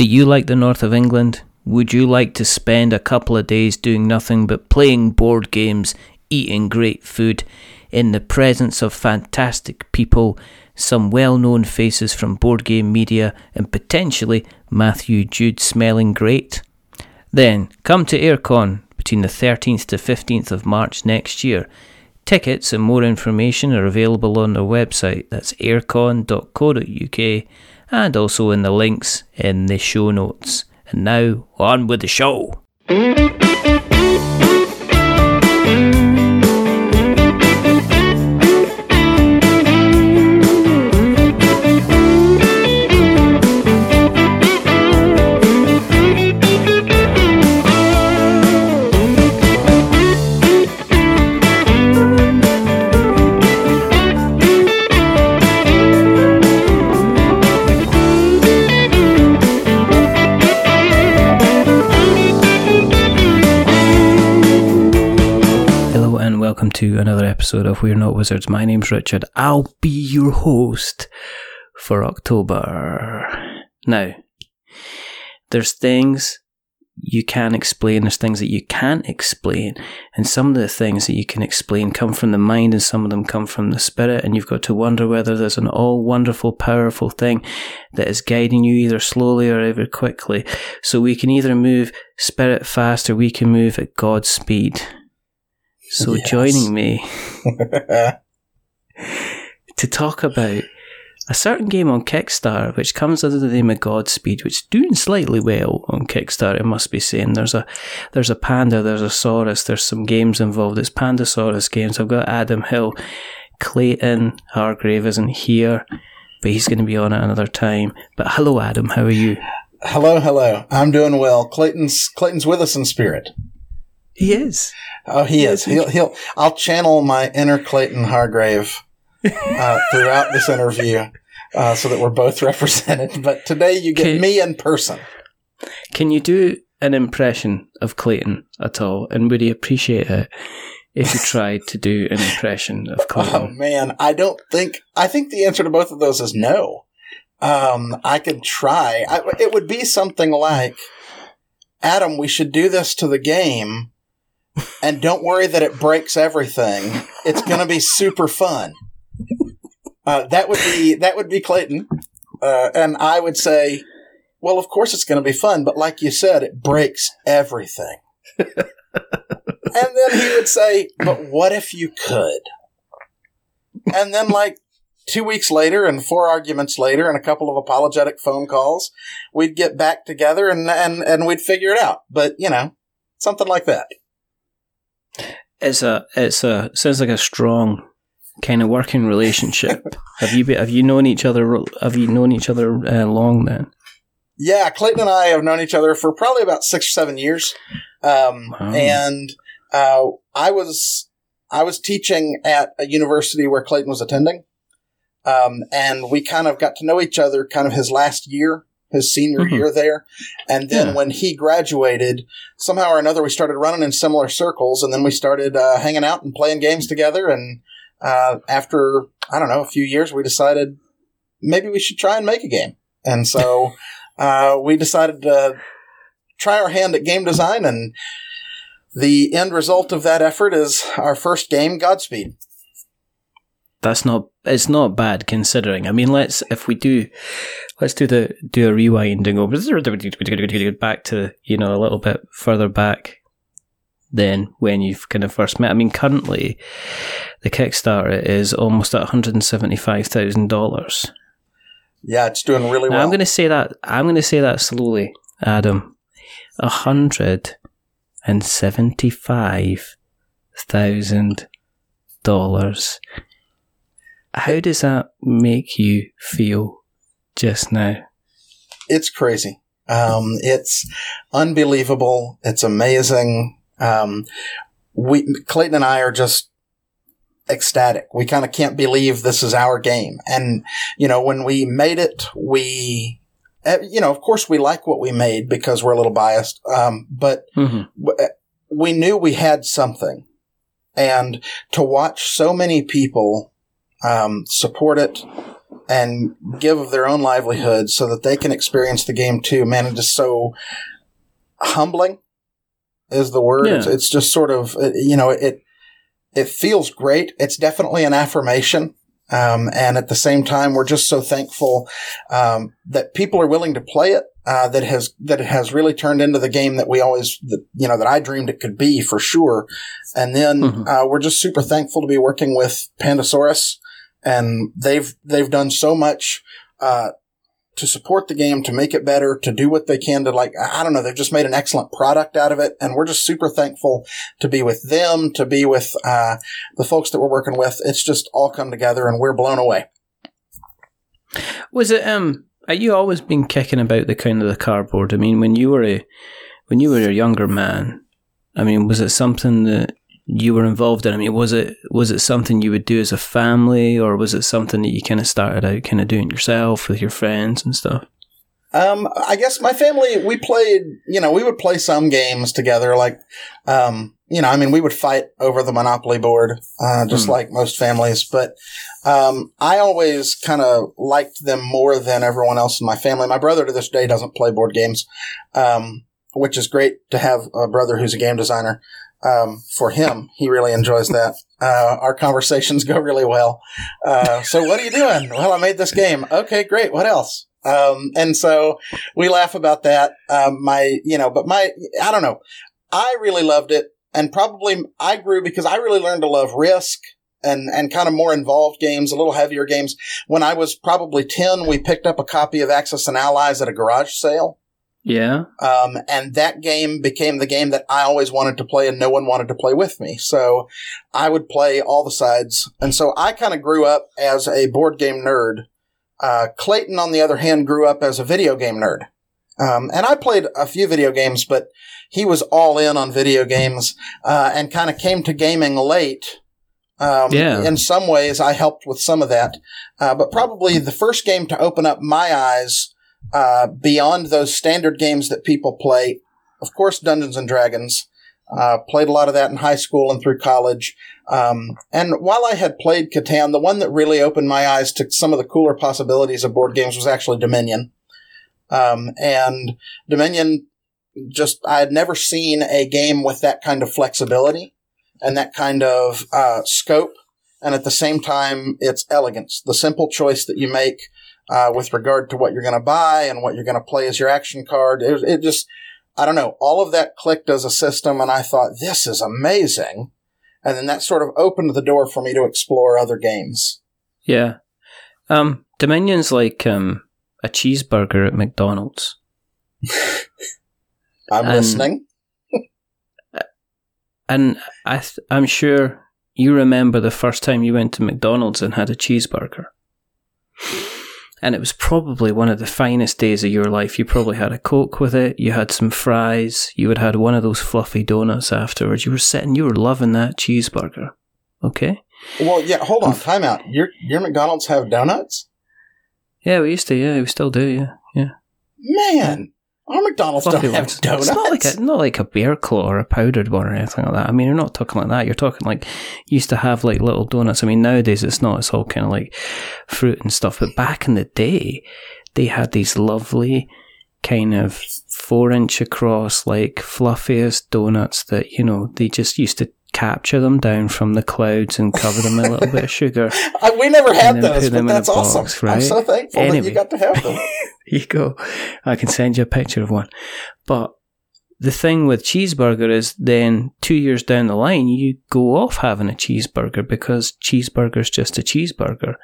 Do you like the north of England? Would you like to spend a couple of days doing nothing but playing board games, eating great food, in the presence of fantastic people, some well-known faces from board game media, and potentially Matthew Jude smelling great? Then come to Aircon between the 13th to 15th of March next year. Tickets and more information are available on their website, that's aircon.co.uk, and also in the links in the show notes. And now, on with the show! To another episode of We Are Not Wizards. My name's Richard. I'll be your host for October. Now, there's things you can explain, there's things that you can't explain, and some of the things that you can explain come from the mind and some of them come from the spirit, and you've got to wonder whether there's an all-wonderful, powerful thing that is guiding you either slowly or ever quickly. So we can either move spirit fast or we can move at God's speed. So yes. Joining me to talk about a certain game on Kickstarter, which comes under the name of Godspeed, which is doing slightly well on Kickstarter, I must be saying. There's a panda, there's a saurus, there's some games involved. It's Pandasaurus games. I've got Adam Hill. Clayton Hargrave isn't here, but he's going to be on at another time. But hello, Adam. How are you? Hello. I'm doing well. Clayton's with us in spirit. He is. Oh, he is. He'll. I'll channel my inner Clayton Hargrave throughout this interview, so that we're both represented. But today, you get me in person. Can you do an impression of Clayton at all? And would he appreciate it if you tried to do an impression of Clayton? Oh man, I think the answer to both of those is no. I could try. It would be something like, Adam, we should do this to the game. And don't worry that it breaks everything. It's going to be super fun. That would be Clayton. And I would say, well, of course it's going to be fun. But like you said, it breaks everything. And then he would say, but what if you could? And then like 2 weeks later and four arguments later and a couple of apologetic phone calls, we'd get back together and we'd figure it out. But, you know, something like that. It sounds like a strong kind of working relationship. Have you known each other long then? Yeah, Clayton and I have known each other for probably about 6 or 7 years. Wow. And I was teaching at a university where Clayton was attending, and we kind of got to know each other kind of his last year. His senior year there. And then when he graduated, somehow or another, we started running in similar circles. And then we started hanging out and playing games together. And after, I don't know, a few years, we decided maybe we should try and make a game. And so we decided to try our hand at game design. And the end result of that effort is our first game, Godspeed. It's not bad considering. I mean, let's do a rewinding over back to, you know, a little bit further back than when you've kind of first met. I mean, currently the Kickstarter is almost at $175,000. Yeah, it's doing really well. Now, I'm going to say that slowly, Adam. $175,000. How does that make you feel just now? It's crazy. It's unbelievable. It's amazing. Clayton and I are just ecstatic. We kind of can't believe this is our game. And, you know, when we made it, you know, of course we like what we made because we're a little biased. But we knew we had something. And to watch so many people support it and give of their own livelihood so that they can experience the game too. Man, it is so humbling is the word. Yeah. It's just sort of, you know, it feels great. It's definitely an affirmation. And at the same time, we're just so thankful, that people are willing to play it, that it has really turned into the game that we always, that I dreamed it could be for sure. And then, we're just super thankful to be working with Pandasaurus, and they've done so much, to support the game, to make it better, to do what they can to they've just made an excellent product out of it. And we're just super thankful to be with them, to be with the folks that we're working with. It's just all come together and we're blown away. Was it, are you always been kicking about the kind of the cardboard? I mean, when you were a younger man, I mean, was it something that you were involved in? I mean, was it something you would do as a family, or was it something that you kind of started out kind of doing yourself with your friends and stuff? I guess my family, we played, we would play some games together. Like, we would fight over the Monopoly board, like most families. But, I always kind of liked them more than everyone else in my family. My brother to this day doesn't play board games, which is great to have a brother who's a game designer. For him, he really enjoys that. Our conversations go really well. So what are you doing? Well, I made this game. Okay, great. What else? And so we laugh about that. I don't know. I really loved it, and probably I grew because I really learned to love Risk and kind of more involved games, a little heavier games. When I was probably 10, we picked up a copy of Axis and Allies at a garage sale. Yeah. And that game became the game that I always wanted to play and no one wanted to play with me. So I would play all the sides. And so I kind of grew up as a board game nerd. Clayton, on the other hand, grew up as a video game nerd. And I played a few video games, but he was all in on video games, and kind of came to gaming late. In some ways I helped with some of that. But probably the first game to open up my eyes beyond those standard games that people play, of course, Dungeons and Dragons. Played a lot of that in high school and through college. And while I had played Catan, the one that really opened my eyes to some of the cooler possibilities of board games was actually Dominion. And Dominion, I had never seen a game with that kind of flexibility and that kind of scope. And at the same time, it's elegance. The simple choice that you make with regard to what you're going to buy and what you're going to play as your action card. It just, I don't know, all of that clicked as a system, and I thought, this is amazing. And then that sort of opened the door for me to explore other games. Yeah. Dominion's like a cheeseburger at McDonald's. I'm listening. And I'm sure you remember the first time you went to McDonald's and had a cheeseburger. And it was probably one of the finest days of your life. You probably had a Coke with it. You had some fries. You had had one of those fluffy donuts afterwards. You were loving that cheeseburger. Okay? Well, yeah, hold on. Time out. Your McDonald's have donuts? Yeah, we used to. Yeah, we still do. Yeah, yeah. Man, our McDonald's fluffy don't ones. Have donuts. It's not like a bear claw or a powdered one or anything like that. I mean, you're not talking like that. You're talking like you used to have like little donuts. I mean, nowadays it's not. It's all kind of like fruit and stuff. But back in the day, they had these lovely kind of 4-inch across, like fluffiest donuts that, they just used to capture them down from the clouds and cover them in a little bit of sugar. We never had those, but that's awesome. Box, right? I'm so thankful that you got to have them. You go. I can send you a picture of one. But the thing with cheeseburger is then 2 years down the line, you go off having a cheeseburger because cheeseburger's just a cheeseburger.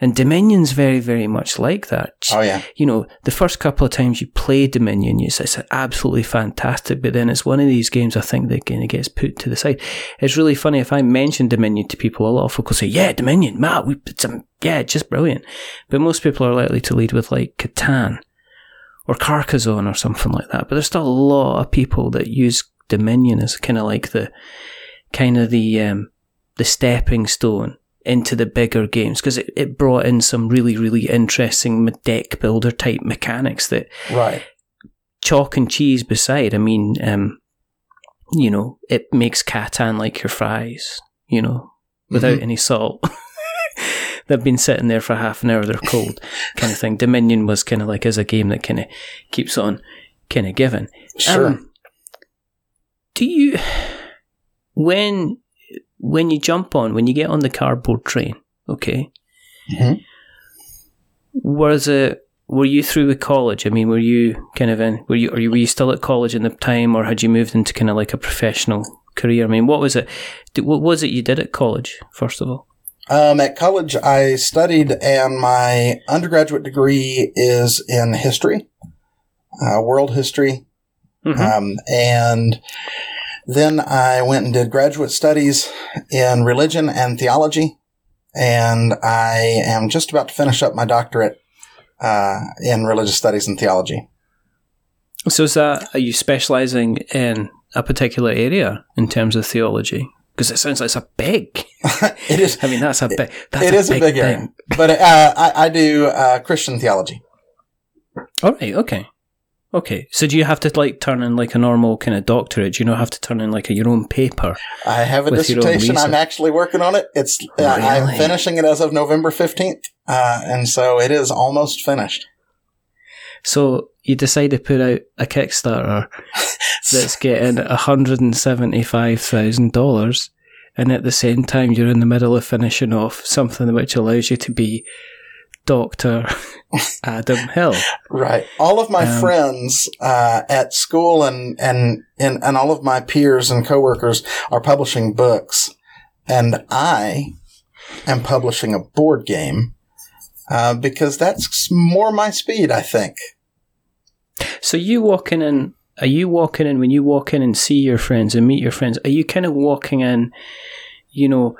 And Dominion's very, very much like that. Oh, yeah. The first couple of times you play Dominion, it's absolutely fantastic. But then it's one of these games I think that kind of gets put to the side. It's really funny. If I mention Dominion to people, a lot of folk will say, yeah, Dominion, Matt, it's just brilliant. But most people are likely to lead with like Catan or Carcassonne or something like that. But there's still a lot of people that use Dominion as kind of like the stepping stone into the bigger games, because it brought in some really, really interesting deck builder type mechanics that chalk and cheese beside. I mean, it makes Catan like your fries, without any salt. that have been sitting there for half an hour, they're cold kind of thing. Dominion was kind of like as a game that kind of keeps on kind of giving. Sure. Do you, when you jump on, when you get on the cardboard train, okay, mm-hmm. Were you through with college? I mean, were you kind of in, were you still at college at the time, or had you moved into kind of like a professional career? I mean, what was it? What was it you did at college, first of all? At college, I studied, and my undergraduate degree is in history, world history. Mm-hmm. And then I went and did graduate studies in religion and theology, and I am just about to finish up my doctorate in religious studies and theology. So is that, are you specializing in a particular area in terms of theology? Because it sounds like it's a big. It is. I mean, that's a big. It is a big area. But I do Christian theology. All right. Okay. Okay. So do you have to like turn in like a normal kind of doctorate? Do you not have to turn in like your own paper? I have a dissertation. I'm actually working on it. It's really? I'm finishing it as of November 15th. And so it is almost finished. So you decide to put out a Kickstarter that's getting $175,000. And at the same time, you're in the middle of finishing off something which allows you to be Dr. Adam Hill. Right. All of my friends at school and all of my peers and coworkers are publishing books, and I am publishing a board game because that's more my speed, I think. So you walking in, are you walking in, when you walk in and see your friends and meet your friends, are you kind of walking in, you know,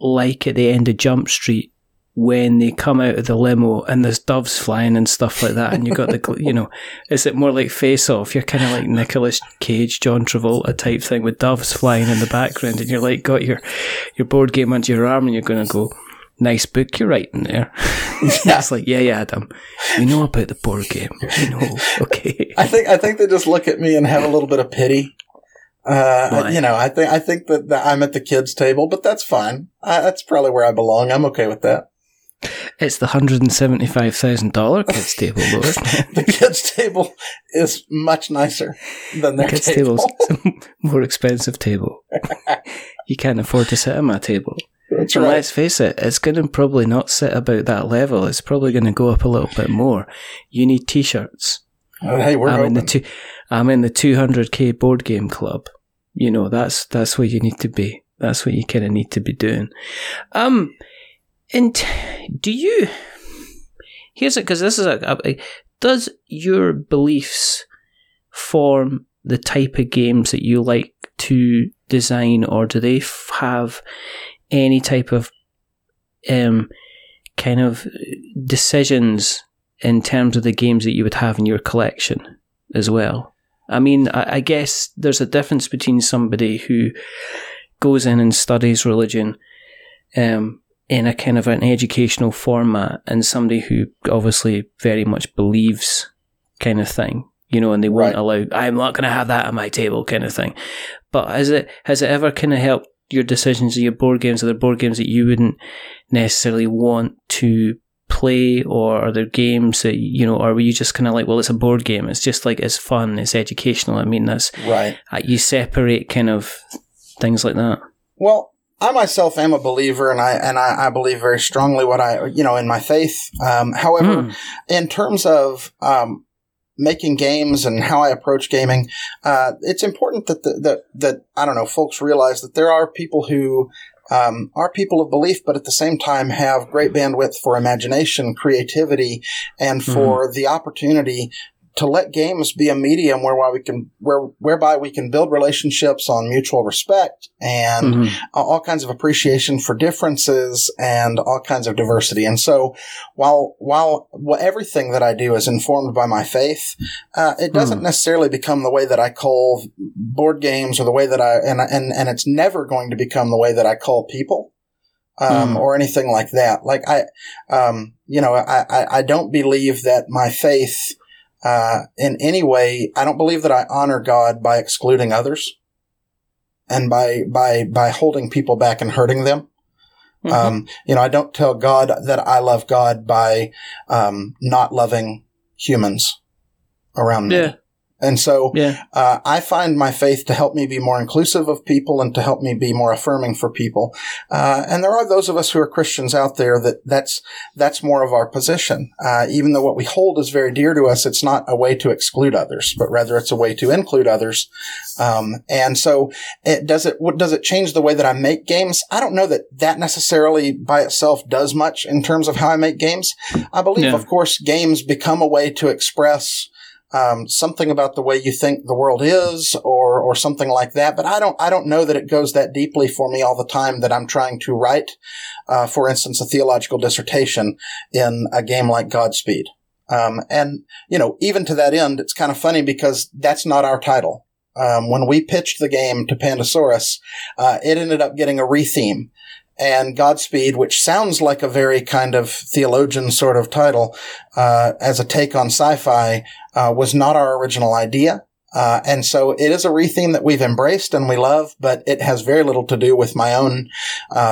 like at the end of Jump Street, when they come out of the limo and there's doves flying and stuff like that, and you got the, you know, is it more like Face Off? You're kind of like Nicolas Cage, John Travolta type thing with doves flying in the background, and you're like got your board game under your arm, and you're going to go, nice book you're writing there. Yeah. It's like, yeah, Adam, you know about the board game. You know, okay. I think they just look at me and have a little bit of pity. You know, I think that I'm at the kids' table, but that's fine. That's probably where I belong. I'm okay with that. It's the $175,000 kids' table, though, isn't it? The kids' table is much nicer than their kids' table. It's a more expensive table. You can't afford to sit at my table. That's right. Let's face it, it's going to probably not sit about that level. It's probably going to go up a little bit more. You need T-shirts. Oh, hey, we're open. I'm in the 200K board game club. You know, that's where you need to be. That's what you kind of need to be doing. And do you, here's it, because this is does your beliefs form the type of games that you like to design, or do they have any type of kind of decisions in terms of the games that you would have in your collection as well? I mean, I guess there's a difference between somebody who goes in and studies religion, in a kind of an educational format, and somebody who obviously very much believes kind of thing, you know, and they won't allow, I'm not going to have that at my table kind of thing. But has it ever kind of helped your decisions of your board games? Are there board games that you wouldn't necessarily want to play, or are there games that, you know, or were you just kind of like, well, it's a board game. It's just like, it's fun. It's educational. I mean, that's right. You separate kind of things like that. Well, I myself am a believer, and I believe very strongly what I, you know, in my faith. However, in terms of making games and how I approach gaming, it's important that that I don't know, folks realize that there are people who are people of belief, but at the same time have great bandwidth for imagination, creativity, and for the opportunity to let games be a medium whereby we can build relationships on mutual respect and all kinds of appreciation for differences and all kinds of diversity. And so while everything that I do is informed by my faith, it doesn't necessarily become the way that I call board games, or the way that I and it's never going to become the way that I call people. Or anything like that. Like I don't believe that my faith in any way, I don't believe that I honor God by excluding others and by holding people back and hurting them. Mm-hmm. I don't tell God that I love God by not loving humans around me. Yeah. And so I find my faith to help me be more inclusive of people and to help me be more affirming for people. And there are those of us who are Christians out there that's more of our position. Even though what we hold is very dear to us, it's not a way to exclude others, but rather it's a way to include others. And so does it change the way that I make games? I don't know that necessarily by itself does much in terms of how I make games. I believe, of course, games become a way to express something about the way you think the world is or something like that. But I don't know that it goes that deeply for me all the time that I'm trying to write, for instance, a theological dissertation in a game like Godspeed. And even to that end, it's kind of funny because that's not our title. When we pitched the game to Pandasaurus, it ended up getting a retheme. And Godspeed, which sounds like a very kind of theologian sort of title, as a take on sci-fi, was not our original idea. And so it is a retheme that we've embraced and we love, but it has very little to do with my own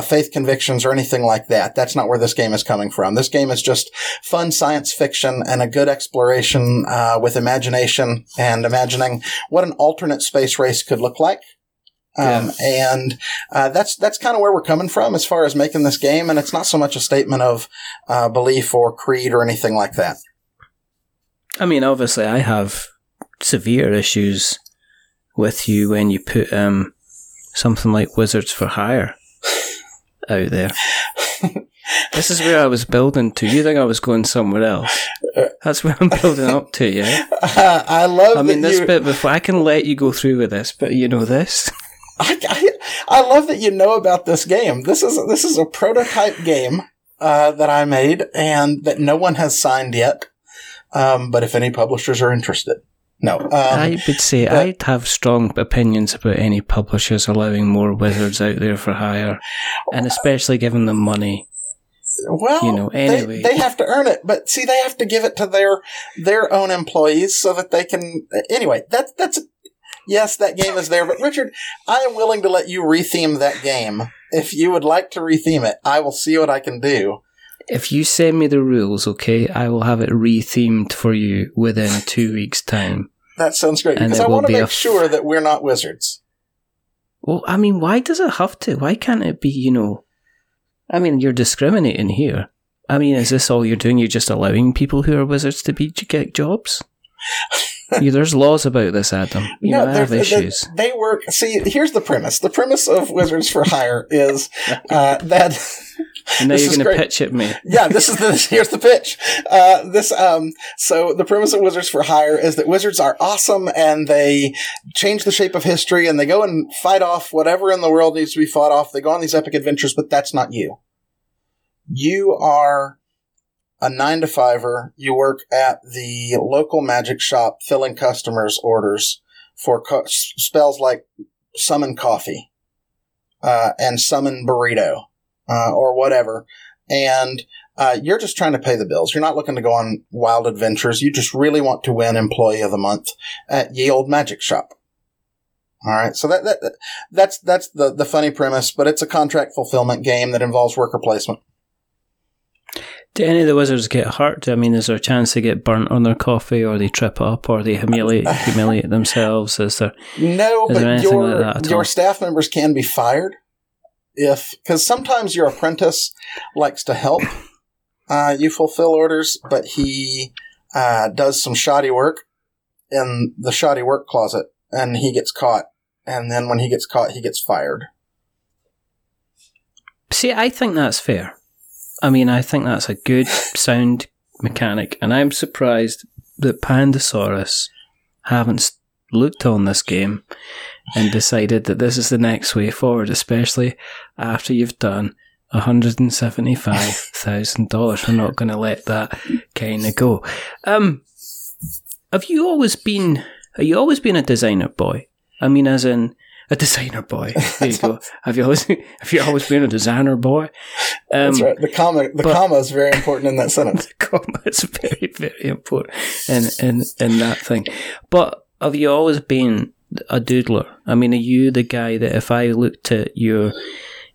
faith convictions or anything like that. That's not where this game is coming from. This game is just fun science fiction and a good exploration with imagination and imagining what an alternate space race could look like. And that's kind of where we're coming from as far as making this game. And it's not so much a statement of belief or creed or anything like that. I mean, obviously, I have severe issues with you when you put something like Wizards for Hire out there. This is where I was building to. You think I was going somewhere else? That's where I'm building up to, yeah? I love. I mean, this bit before I can let you go through with this, but you know this. I love that you know about this game. This is a prototype game that I made and that no one has signed yet. But if any publishers are interested, no. I would say I'd have strong opinions about any publishers allowing more wizards out there for hire, and especially giving them money. Well, anyway. They have to earn it, but see, they have to give it to their own employees so that they can. Anyway, that's. Yes, that game is there, but Richard, I am willing to let you retheme that game. If you would like to retheme it, I will see what I can do. If you send me the rules, okay, I will have it rethemed for you within 2 weeks' time. That sounds great, because I want to make sure that we're not wizards. Well, I mean, why does it have to? Why can't it be, I mean, you're discriminating here. I mean, is this all you're doing? You're just allowing people who are wizards to get jobs? There's laws about this, Adam. I have issues. They work. See, here's the premise. The premise of Wizards for Hire is that. And now you're going to pitch at me. Yeah, here's the pitch. So the premise of Wizards for Hire is that wizards are awesome and they change the shape of history and they go and fight off whatever in the world needs to be fought off. They go on these epic adventures, but that's not you. You are a 9-to-5er, you work at the local magic shop filling customers' orders for spells like Summon Coffee and Summon Burrito or whatever. And you're just trying to pay the bills. You're not looking to go on wild adventures. You just really want to win Employee of the Month at Ye Olde Magic Shop. All right, so that's the funny premise, but it's a contract fulfillment game that involves worker placement. Do any of the wizards get hurt? I mean, is there a chance they get burnt on their coffee, or they trip up, or they humiliate themselves? Is there no? Is but there your like that your all? Staff members can be fired because sometimes your apprentice likes to help you fulfill orders, but he does some shoddy work in the shoddy work closet, and he gets caught. And then when he gets caught, he gets fired. See, I think that's fair. I mean, I think that's a good sound mechanic, and I'm surprised that Pandasaurus haven't looked on this game and decided that this is the next way forward, especially after you've done $175,000. We're not going to let that kind of go. Have you always been a designer boy? I mean, as in a designer boy. There you go. Have you always been a designer boy? That's right. The comma is very important in that sentence. The comma is very, very important in that thing. But have you always been a doodler? I mean, are you the guy that if I looked at your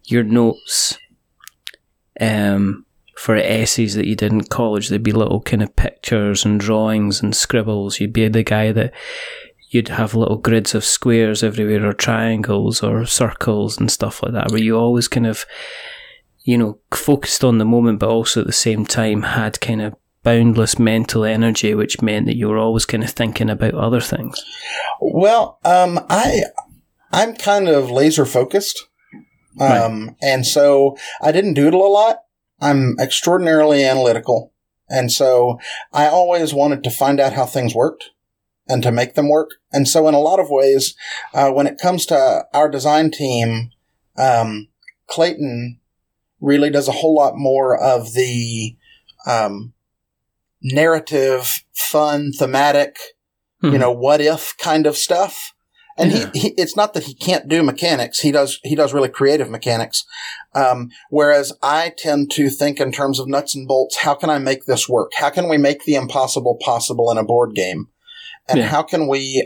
notes for essays that you did in college, there'd be little kind of pictures and drawings and scribbles. You'd be the guy that you'd have little grids of squares everywhere or triangles or circles and stuff like that. Were you always kind of, you know, focused on the moment, but also at the same time had kind of boundless mental energy, which meant that you were always kind of thinking about other things? Well, I'm kind of laser focused. Right. And so I didn't doodle a lot. I'm extraordinarily analytical. And so I always wanted to find out how things worked and to make them work. And so in a lot of ways, when it comes to our design team, Clayton really does a whole lot more of the narrative, fun, thematic, you know, what if kind of stuff. And he it's not that he can't do mechanics. He does really creative mechanics. Whereas I tend to think in terms of nuts and bolts. How can I make this work? How can we make the impossible possible in a board game? And how can we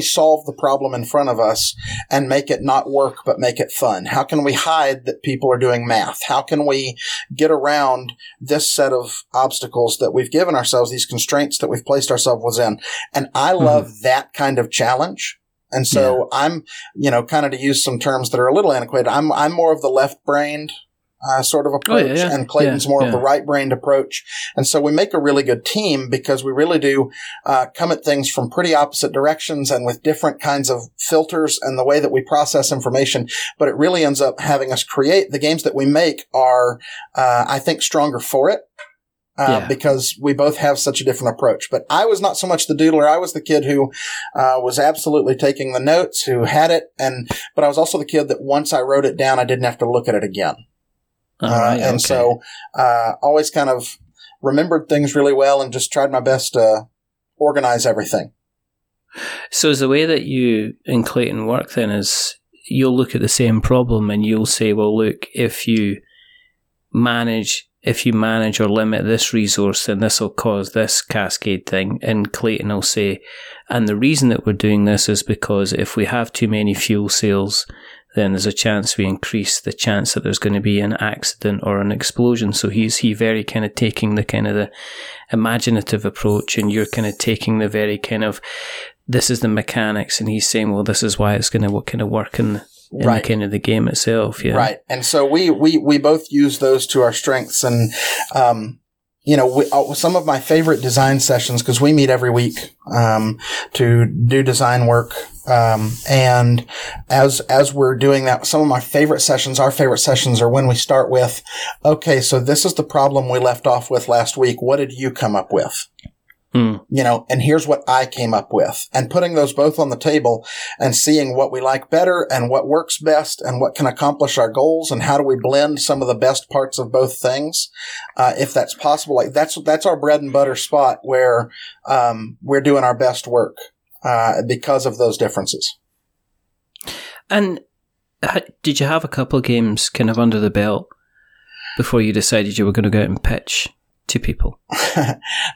solve the problem in front of us and make it not work, but make it fun? How can we hide that people are doing math? How can we get around this set of obstacles that we've given ourselves, these constraints that we've placed ourselves within? And I love that kind of challenge. And so I'm, you know, kind of to use some terms that are a little antiquated, I'm more of the left-brained sort of approach, and Clayton's more of the right-brained approach. And so we make a really good team because we really do come at things from pretty opposite directions and with different kinds of filters and the way that we process information. But it really ends up having us create – the games that we make are, I think, stronger for it. Because we both have such a different approach. But I was not so much the doodler. I was the kid who was absolutely taking the notes, who had it. But I was also the kid that once I wrote it down, I didn't have to look at it again. So always kind of remembered things really well and just tried my best to organize everything. So is the way that you and Clayton work then is you'll look at the same problem and you'll say, well, look, if you manage or limit this resource, then this will cause this cascade thing. And Clayton will say, and the reason that we're doing this is because if we have too many fuel cells, then there's a chance we increase the chance that there's going to be an accident or an explosion. So he very kind of taking the kind of the imaginative approach, and you're kind of taking the very kind of, this is the mechanics, and he's saying, well, this is why it's going to kind of work in the kind of the game itself, Right, and so we both use those to our strengths, and you know, some of my favorite design sessions, because we meet every week to do design work, and as we're doing that, some of my favorite sessions, are when we start with, okay, so this is the problem we left off with last week. What did you come up with? You know, and here's what I came up with, and putting those both on the table and seeing what we like better and what works best and what can accomplish our goals and how do we blend some of the best parts of both things, if that's possible. Like that's our bread and butter spot where we're doing our best work because of those differences. And did you have a couple of games kind of under the belt before you decided you were going to go out and pitch to people?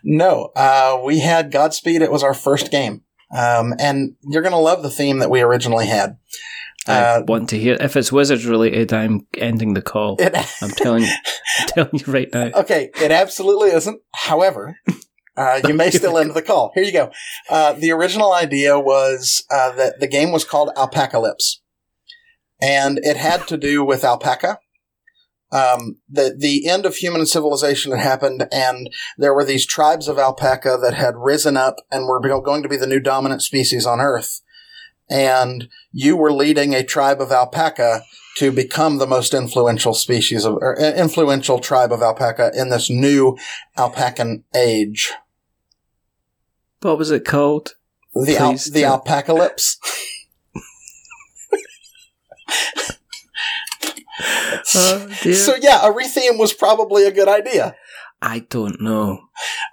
No, we had Godspeed. It was our first game. And you're going to love the theme that we originally had. I want to hear. If it's Wizards related, I'm ending the call. I'm telling you right now. Okay, it absolutely isn't. However, you may still end the call. Here you go. The original idea was that the game was called Alpacalypse. And it had to do with alpaca. The end of human civilization had happened, and there were these tribes of alpaca that had risen up and were going to be the new dominant species on Earth. And you were leading a tribe of alpaca to become the most influential species of, or influential tribe of alpaca in this new alpacan age. What was it called? The Alpacalypse. So a retheme was probably a good idea. I don't know.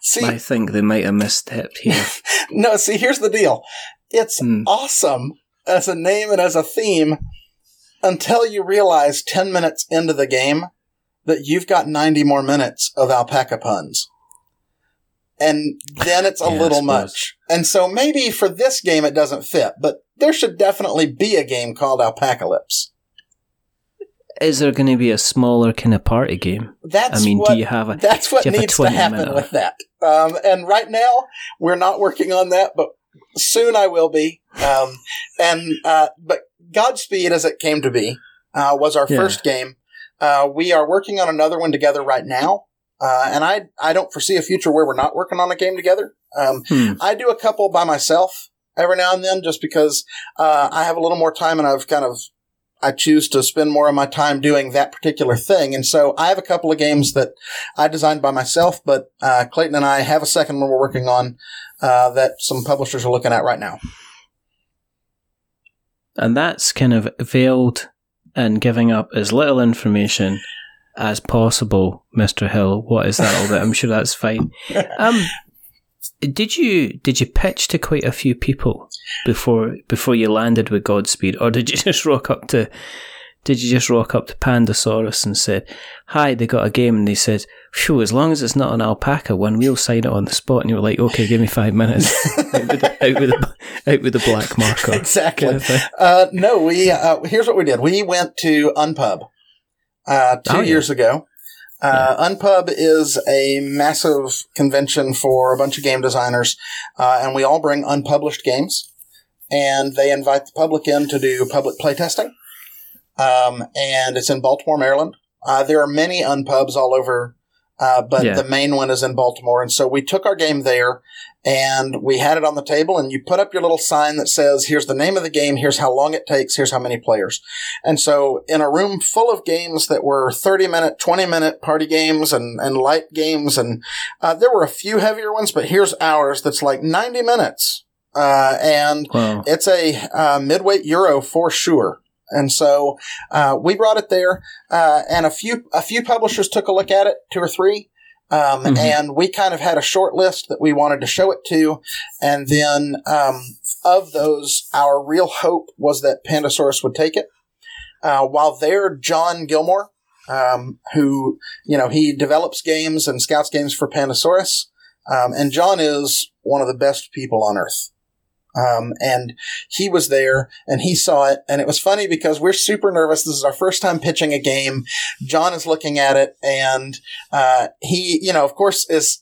See, I think they might have misstepped here. No, see, here's the deal. It's awesome as a name and as a theme until you realize 10 minutes into the game that you've got 90 more minutes of alpaca puns. And then it's a little much. And so maybe for this game it doesn't fit, but there should definitely be a game called Alpacalypse. Is there going to be a smaller kind of party game? That's that's what needs to happen with that. And right now, we're not working on that, but soon I will be. But Godspeed, as it came to be, was our first game. We are working on another one together right now. And I don't foresee a future where we're not working on a game together. I do a couple by myself every now and then just because I have a little more time and I choose to spend more of my time doing that particular thing. And so I have a couple of games that I designed by myself, but Clayton and I have a second one we're working on that some publishers are looking at right now. And that's kind of veiled and giving up as little information as possible, Mr. Hill. What is that all about? I'm sure that's fine. Did you pitch to quite a few people before you landed with Godspeed, or did you just rock up to Pandasaurus and said, "Hi, they got a game," and they said, "Phew, as long as it's not an alpaca one, we'll sign it on the spot." And you were like, "Okay, give me 5 minutes." out with the black marker. Exactly. Kind of no, we here's what we did. We went to Unpub 2 years ago. Unpub is a massive convention for a bunch of game designers, and we all bring unpublished games, and they invite the public in to do public playtesting, and it's in Baltimore, Maryland. There are many Unpubs all over, but the main one is in Baltimore, and so we took our game there, and we had it on the table, and you put up your little sign that says, here's the name of the game, here's how long it takes, here's how many players. And so in a room full of games that were 30-minute, 20-minute party games and light games, and there were a few heavier ones, but here's ours that's like 90 minutes. It's a midweight Euro for sure. And so we brought it there, and a few publishers took a look at it, 2 or 3. And we kind of had a short list that we wanted to show it to. And then, of those, our real hope was that Pandasaurus would take it. While there, John Gilmore, who, he develops games and scouts games for Pandasaurus. And John is one of the best people on earth. And he was there and he saw it. And it was funny because we're super nervous. This is our first time pitching a game. John is looking at it and, he, of course is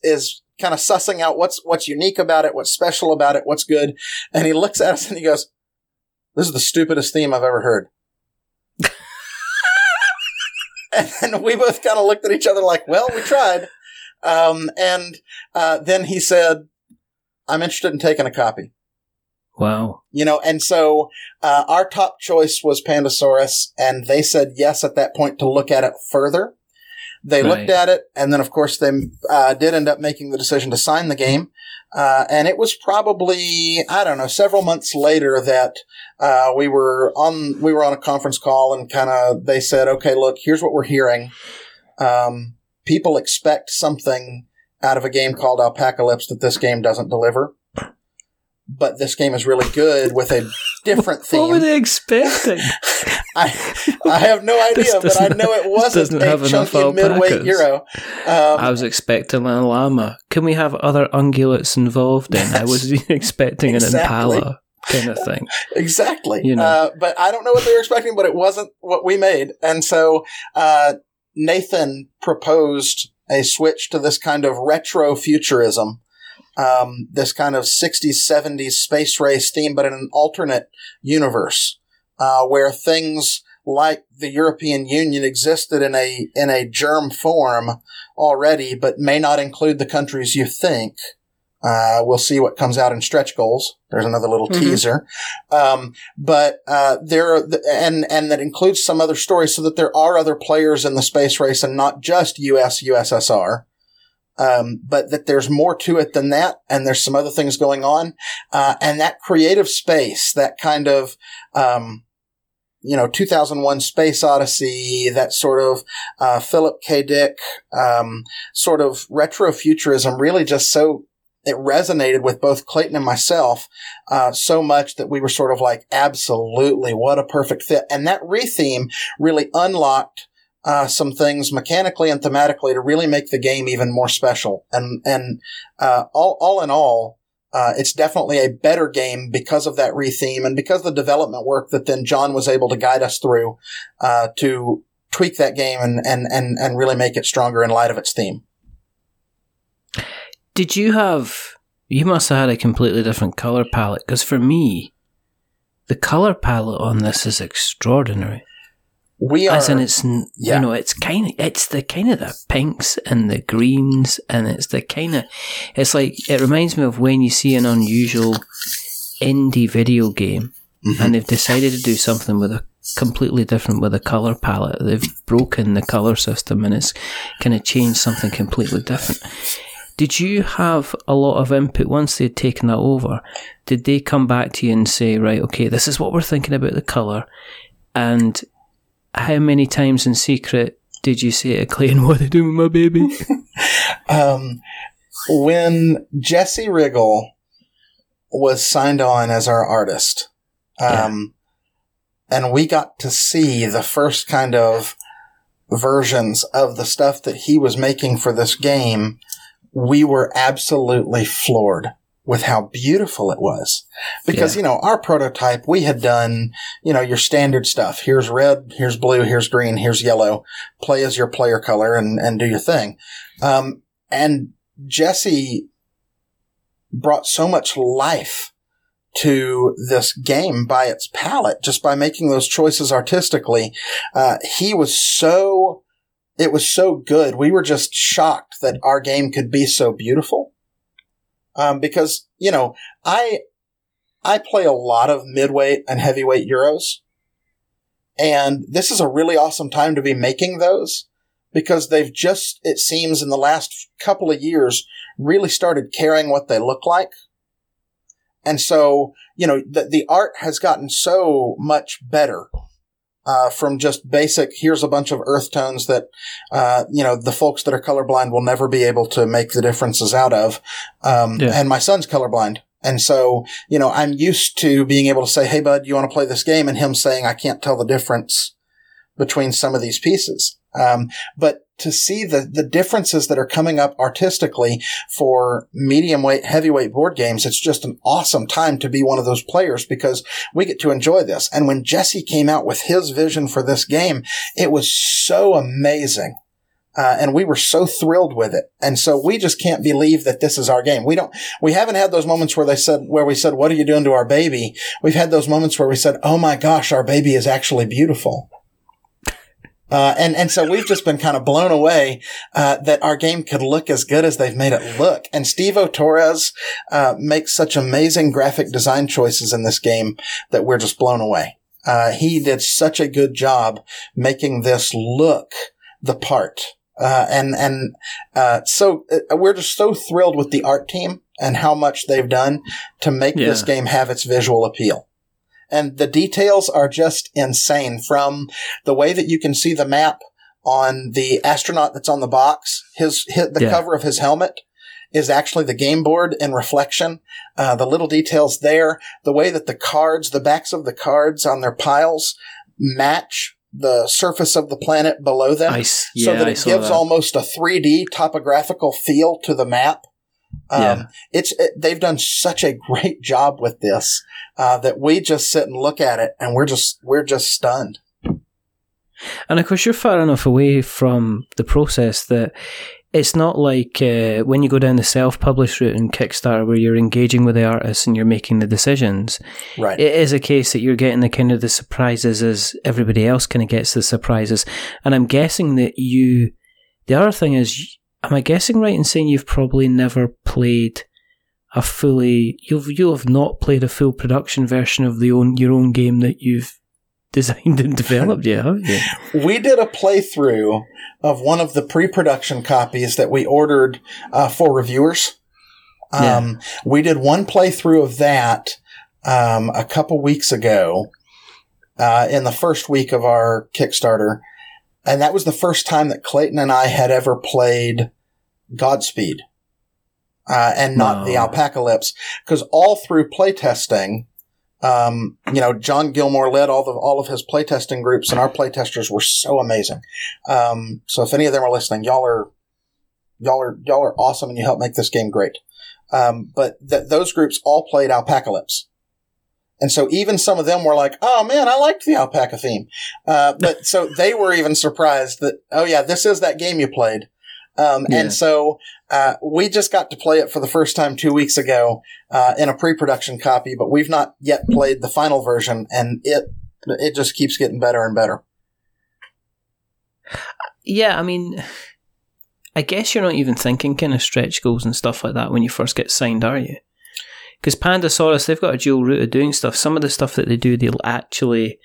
kind of sussing out what's unique about it, what's special about it, what's good. And he looks at us and he goes, "This is the stupidest theme I've ever heard." And then we both kind of looked at each other like, well, we tried. Then he said, "I'm interested in taking a copy." Wow. And so our top choice was Pandasaurus, and they said yes at that point to look at it further. They looked at it, and then, of course, they did end up making the decision to sign the game. And it was probably, several months later that we were on a conference call, and kind of they said, "Okay, look, here's what we're hearing. People expect something out of a game called Alpacalypse that this game doesn't deliver. But this game is really good with a different theme." What were they expecting? I have no idea, but I know it wasn't a chunky midweight Euro. I was expecting a llama. Can we have other ungulates involved then? I was expecting an impala kind of thing. Exactly. But I don't know what they were expecting, but it wasn't what we made. And so Nathan proposed a switch to this kind of retro futurism. This kind of 60s, 70s space race theme, but in an alternate universe, where things like the European Union existed in a germ form already, but may not include the countries you think. We'll see what comes out in stretch goals. There's another little teaser. But there are, and that includes some other stories so that there are other players in the space race and not just US, USSR. But that there's more to it than that, and there's some other things going on. And that creative space, that kind of, 2001 Space Odyssey, that sort of, Philip K. Dick, sort of retrofuturism really just it resonated with both Clayton and myself, so much that we were sort of like, absolutely, what a perfect fit. And that retheme really unlocked some things mechanically and thematically to really make the game even more special. And all in all, it's definitely a better game because of that retheme and because of the development work that then John was able to guide us through, to tweak that game and really make it stronger in light of its theme. Did you have... You must have had a completely different colour palette, because for me, the colour palette on this is extraordinary. We are... As in, it's, you know, it's the kind of the pinks and the greens, and it's the kind of... It's like, it reminds me of when you see an unusual indie video game, mm-hmm. and they've decided to do something with a completely different with a colour palette. They've broken the colour system, and it's kind of changed something completely different. Did you have a lot of input once they'd taken that over? Did they come back to you and say, right, okay, this is what we're thinking about the colour? And how many times in secret did you say to Clayton, what are they doing with my baby? When Jesse Riggle was signed on as our artist, and we got to see the first kind of versions of the stuff that he was making for this game, we were absolutely floored with how beautiful it was. Because, you know, our prototype, we had done, you know, your standard stuff. Here's red, here's blue, here's green, here's yellow. Play as your player color and do your thing. And Jesse brought so much life to this game by its palette, just by making those choices artistically. It was so good. We were just shocked that our game could be so beautiful. Because, you know, I play a lot of midweight and heavyweight Euros. And this is a really awesome time to be making those, because they've just, it seems in the last couple of years, really started caring what they look like. And so, you know, the art has gotten so much better. From just basic, here's a bunch of earth tones that, you know, the folks that are colorblind will never be able to make the differences out of. And my son's colorblind. And so, you know, I'm used to being able to say, hey, bud, you want to play this game? And him saying, I can't tell the difference between some of these pieces. But to see the differences that are coming up artistically for medium weight, heavyweight board games, it's just an awesome time to be one of those players, because we get to enjoy this. And when Jesse came out with his vision for this game, it was so amazing. And we were so thrilled with it. And so we just can't believe that this is our game. We haven't had those moments where we said, what are you doing to our baby? We've had those moments where we said, oh my gosh, our baby is actually beautiful. And so we've just been kind of blown away, that our game could look as good as they've made it look. And Steve O'Torres, makes such amazing graphic design choices in this game that we're just blown away. He did such a good job making this look the part. So we're just so thrilled with the art team and how much they've done to make this game have its visual appeal. And the details are just insane, from the way that you can see the map on the astronaut that's on the box. The cover of his helmet is actually the game board in reflection. The little details there, the way that the backs of the cards on their piles match the surface of the planet below them. So it gives almost a 3D topographical feel to the map. They've done such a great job with this, that we just sit and look at it and we're just stunned. And of course, you're far enough away from the process that it's not like, when you go down the self-published route in Kickstarter where you're engaging with the artists and you're making the decisions. Right. It is a case that you're getting the kind of the surprises as everybody else kind of gets the surprises. And I'm guessing that the other thing is, am I guessing right in saying you've probably never played you'll have not played a full production version of your own game that you've designed and developed yet, have you? We did a playthrough of one of the pre-production copies that we ordered for reviewers. We did one playthrough of that a couple weeks ago in the first week of our Kickstarter. And that was the first time that Clayton and I had ever played Godspeed, and not the Alpacalypse, because all through playtesting, you know, John Gilmore led all of his playtesting groups, and our playtesters were so amazing. So if any of them are listening, y'all are awesome, and you helped make this game great. But those groups all played Alpacalypse. And so even some of them were like, oh, man, I liked the alpaca theme. But so they were even surprised that, oh, yeah, this is that game you played. Yeah. And so we just got to play it for the first time 2 weeks ago in a pre-production copy, but we've not yet played the final version, and it just keeps getting better and better. Yeah, I mean, I guess you're not even thinking kind of stretch goals and stuff like that when you first get signed, are you? Because Pandasaurus, they've got a dual route of doing stuff. Some of the stuff that they do, they'll actually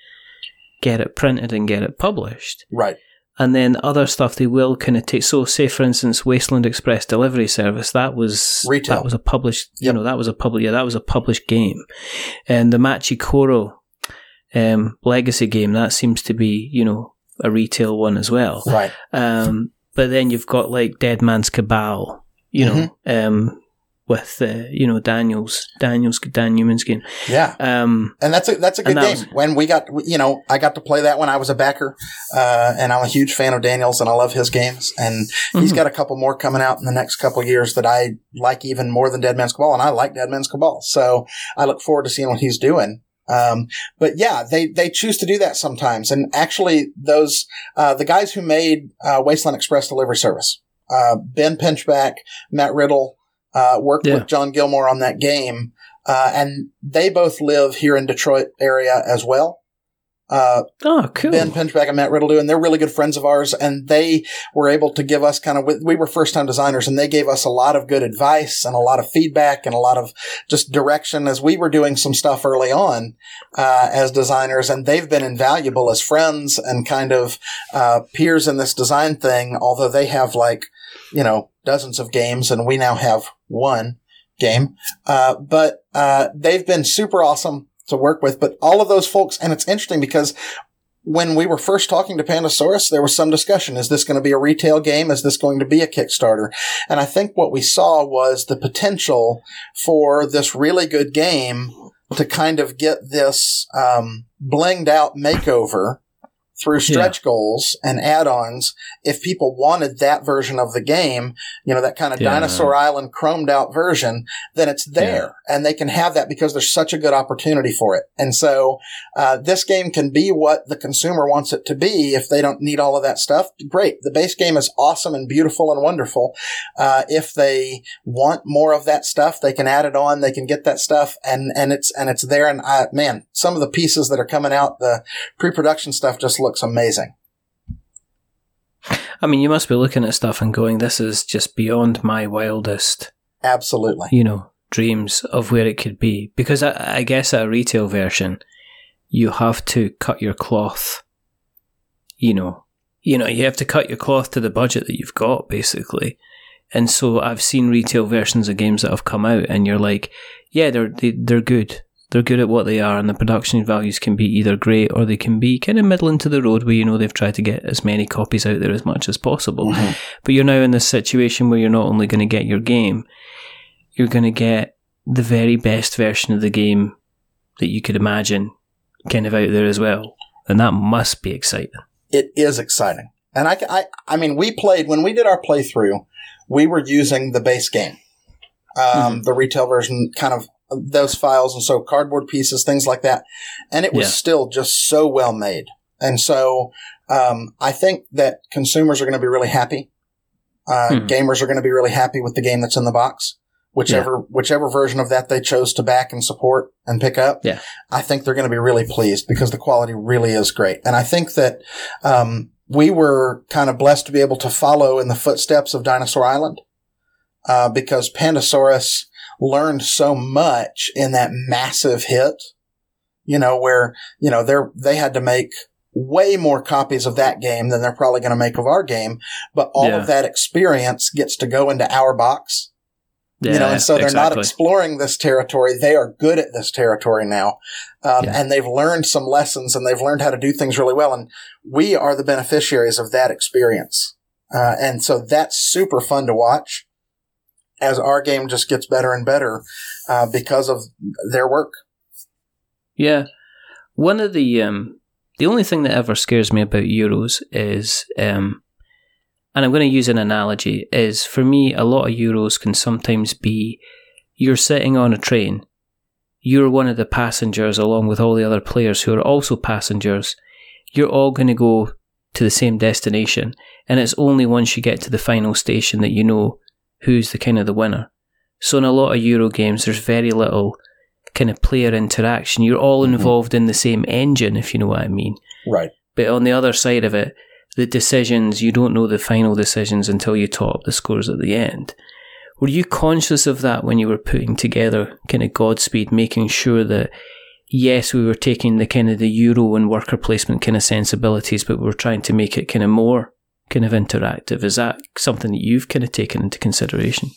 get it printed and get it published. Right. And then other stuff they will kind of take. So, say for instance, Wasteland Express delivery service. That was retail. That was a published. Yep. You know, that was a published game. And the Machi Koro legacy game, that seems to be, you know, a retail one as well. Right. But then you've got like Dead Man's Cabal. You know, with you know, Dan Newman's game. Yeah. And that's a good game. When I got to play that when I was a backer, and I'm a huge fan of Daniels and I love his games, and he's got a couple more coming out in the next couple of years that I like even more than Dead Man's Cabal, and I like Dead Man's Cabal. So I look forward to seeing what he's doing. But yeah, they choose to do that sometimes. And actually those, the guys who made, Wasteland Express delivery service, Ben Pinchback, Matt Riddle, worked with John Gilmore on that game. And they both live here in Detroit area as well. Oh, cool. Ben Pinchback and Matt Riddle do, and they're really good friends of ours. And they were able to give us we were first time designers, and they gave us a lot of good advice and a lot of feedback and a lot of just direction as we were doing some stuff early on, as designers. And they've been invaluable as friends and kind of, peers in this design thing. Although they have dozens of games and we now have one game. But they've been super awesome to work with, but all of those folks, and it's interesting because when we were first talking to Pandasaurus, there was some discussion. Is this going to be a retail game? Is this going to be a Kickstarter? And I think what we saw was the potential for this really good game to kind of get this blinged out makeover through stretch goals and add-ons. If people wanted that version of the game, that kind of Dinosaur Island chromed out version, then it's there and they can have that because there's such a good opportunity for it. And so, this game can be what the consumer wants it to be. If they don't need all of that stuff, great. The base game is awesome and beautiful and wonderful. If they want more of that stuff, they can add it on. They can get that stuff and it's there. And some of the pieces that are coming out, the pre-production stuff just looks amazing. I mean, you must be looking at stuff and going, this is just beyond my wildest dreams of where it could be. Because I guess a retail version, you have to cut your cloth, you have to cut your cloth to the budget that you've got, basically. And so I've seen retail versions of games that have come out and you're like, yeah, they're good. They're good at what they are, and the production values can be either great or they can be kind of middling to the road where they've tried to get as many copies out there as much as possible. Mm-hmm. But you're now in this situation where you're not only going to get your game, you're going to get the very best version of the game that you could imagine kind of out there as well. And that must be exciting. It is exciting. And I mean, when we did our playthrough, we were using the base game. The retail version, kind of those files, and so cardboard pieces, things like that. And it was still just so well made. And so, I think that consumers are going to be really happy. Gamers are going to be really happy with the game that's in the box, whichever version of that they chose to back and support and pick up. Yeah. I think they're going to be really pleased because the quality really is great. And I think that, we were kind of blessed to be able to follow in the footsteps of Dinosaur Island, because Pandasaurus learned so much in that massive hit, where, they had to make way more copies of that game than they're probably going to make of our game. But all of that experience gets to go into our box, and so they're not exploring this territory. They are good at this territory now. And they've learned some lessons and they've learned how to do things really well. And we are the beneficiaries of that experience. And so that's super fun to watch, as our game just gets better and better because of their work. Yeah. One of the only thing that ever scares me about Euros is, and I'm going to use an analogy, is for me, a lot of Euros can sometimes be, you're sitting on a train you're one of the passengers along with all the other players who are also passengers. You're all going to go to the same destination, and it's only once you get to the final station that you know who's the kind of the winner. So in a lot of Euro games, there's very little kind of player interaction. You're all involved in the same engine, if you know what I mean. Right. But on the other side of it, the decisions, you don't know the final decisions until you tot up the scores at the end. Were you conscious of that when you were putting together kind of Godspeed, making sure that, yes, we were taking the kind of the Euro and worker placement kind of sensibilities, but we were trying to make it kind of more kind of interactive? Is that something that you've kind of taken into consideration?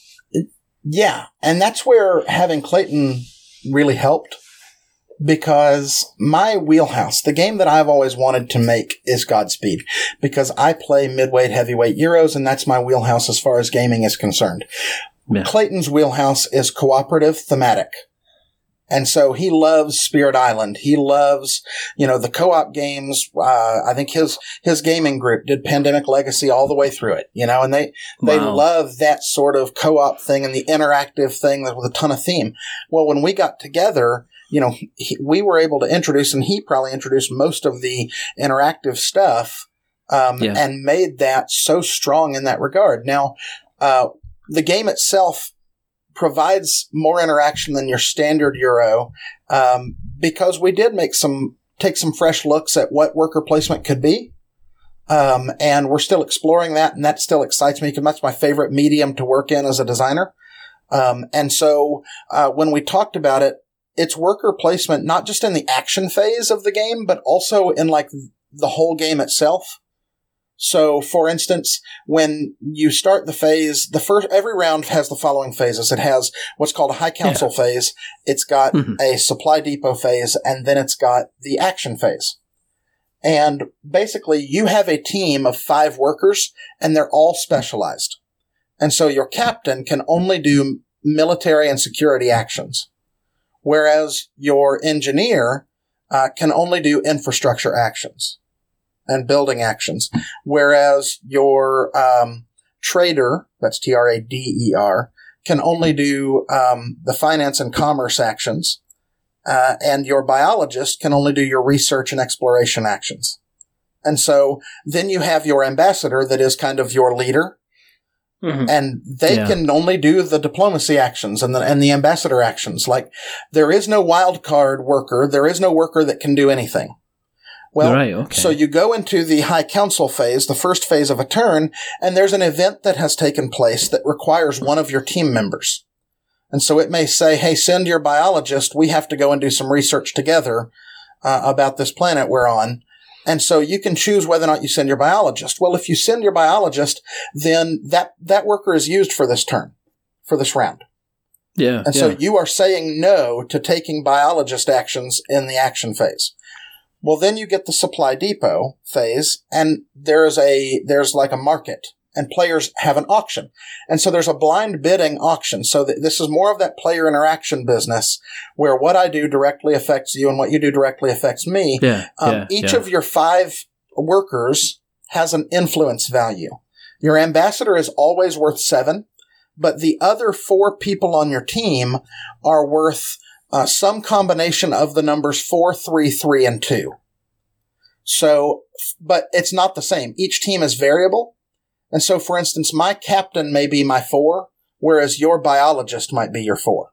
Yeah, and that's where having Clayton really helped, because my wheelhouse, the game that I've always wanted to make, is Godspeed, because I play midweight, heavyweight Euros, and that's my wheelhouse as far as gaming is concerned. Yeah. Clayton's wheelhouse is cooperative, thematic. And so he loves Spirit Island. He loves, you know, the co-op games. I think his gaming group did Pandemic Legacy all the way through it, you know, and they love that sort of co-op thing and the interactive thing with a ton of theme. Well, when we got together, you know, we were able to introduce, and he probably introduced most of the interactive stuff, and made that so strong in that regard. Now, the game itself provides more interaction than your standard Euro, because we did take some fresh looks at what worker placement could be. And we're still exploring that, and that still excites me, because that's my favorite medium to work in as a designer. And so when we talked about it, it's worker placement, not just in the action phase of the game, but also in like the whole game itself. So, for instance, when you start the phase, every round has the following phases. It has what's called a high council phase. It's got a supply depot phase, and then it's got the action phase. And basically, you have a team of 5 workers, and they're all specialized. And so your captain can only do military and security actions, whereas your engineer can only do infrastructure actions and building actions, whereas your trader, that's Trader, can only do the finance and commerce actions, and your biologist can only do your research and exploration actions. And so then you have your ambassador that is kind of your leader, and they can only do the diplomacy actions and the ambassador actions. Like, there is no wild card worker. There is no worker that can do anything. Well, right, okay. So you go into the high council phase, the first phase of a turn, and there's an event that has taken place that requires one of your team members. And so it may say, hey, send your biologist. We have to go and do some research together about this planet we're on. And so you can choose whether or not you send your biologist. Well, if you send your biologist, then that worker is used for this turn, for this round. Yeah. And so you are saying no to taking biologist actions in the action phase. Well, then you get the supply depot phase, and there's like a market, and players have an auction. And so there's a blind bidding auction. So this is more of that player interaction business where what I do directly affects you and what you do directly affects me. Yeah, each of your 5 workers has an influence value. Your ambassador is always worth 7, but the other 4 people on your team are worth some combination of the numbers 4, 3, 3, and 2. So, but it's not the same. Each team is variable. And so, for instance, my captain may be my 4, whereas your biologist might be your 4.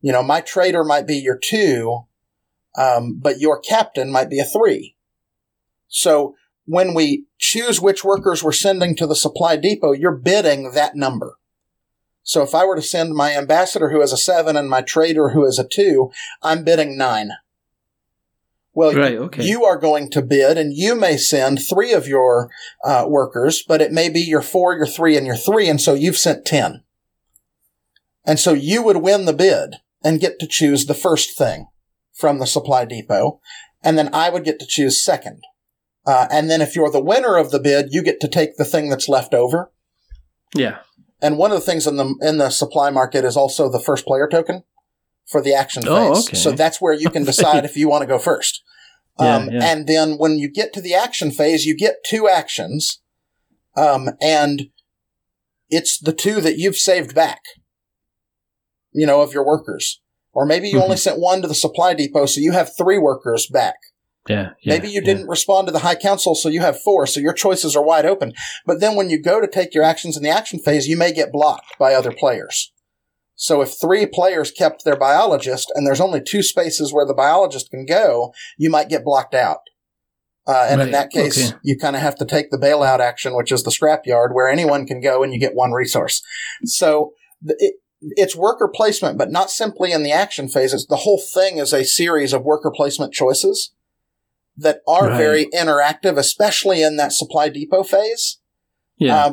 You know, my trader might be your 2, but your captain might be a 3. So when we choose which workers we're sending to the supply depot, you're bidding that number. So if I were to send my ambassador, who is a 7, and my trader, who is a 2, I'm bidding 9. Well, right, okay. You are going to bid, and you may send 3 of your workers, but it may be your 4, your 3, and your 3, and so you've sent 10. And so you would win the bid and get to choose the first thing from the supply depot, and then I would get to choose second. And then if you're the winner of the bid, you get to take the thing that's left over. Yeah. And one of the things in the supply market is also the first player token for the action phase. Oh, okay. So that's where you can decide if you want to go first. And then when you get to the action phase, you get 2 actions, and it's the 2 that you've saved back, you know, of your workers. Or maybe you only sent one to the supply depot, so you have 3 workers back. Yeah. Maybe you didn't respond to the High Council, so you have 4, so your choices are wide open. But then when you go to take your actions in the action phase, you may get blocked by other players. So if 3 players kept their biologist, and there's only 2 spaces where the biologist can go, you might get blocked out. And in that case, you kind of have to take the bailout action, which is the scrapyard, where anyone can go and you get 1 resource. So it's worker placement, but not simply in the action phases. The whole thing is a series of worker placement choices that are very interactive, especially in that supply depot phase,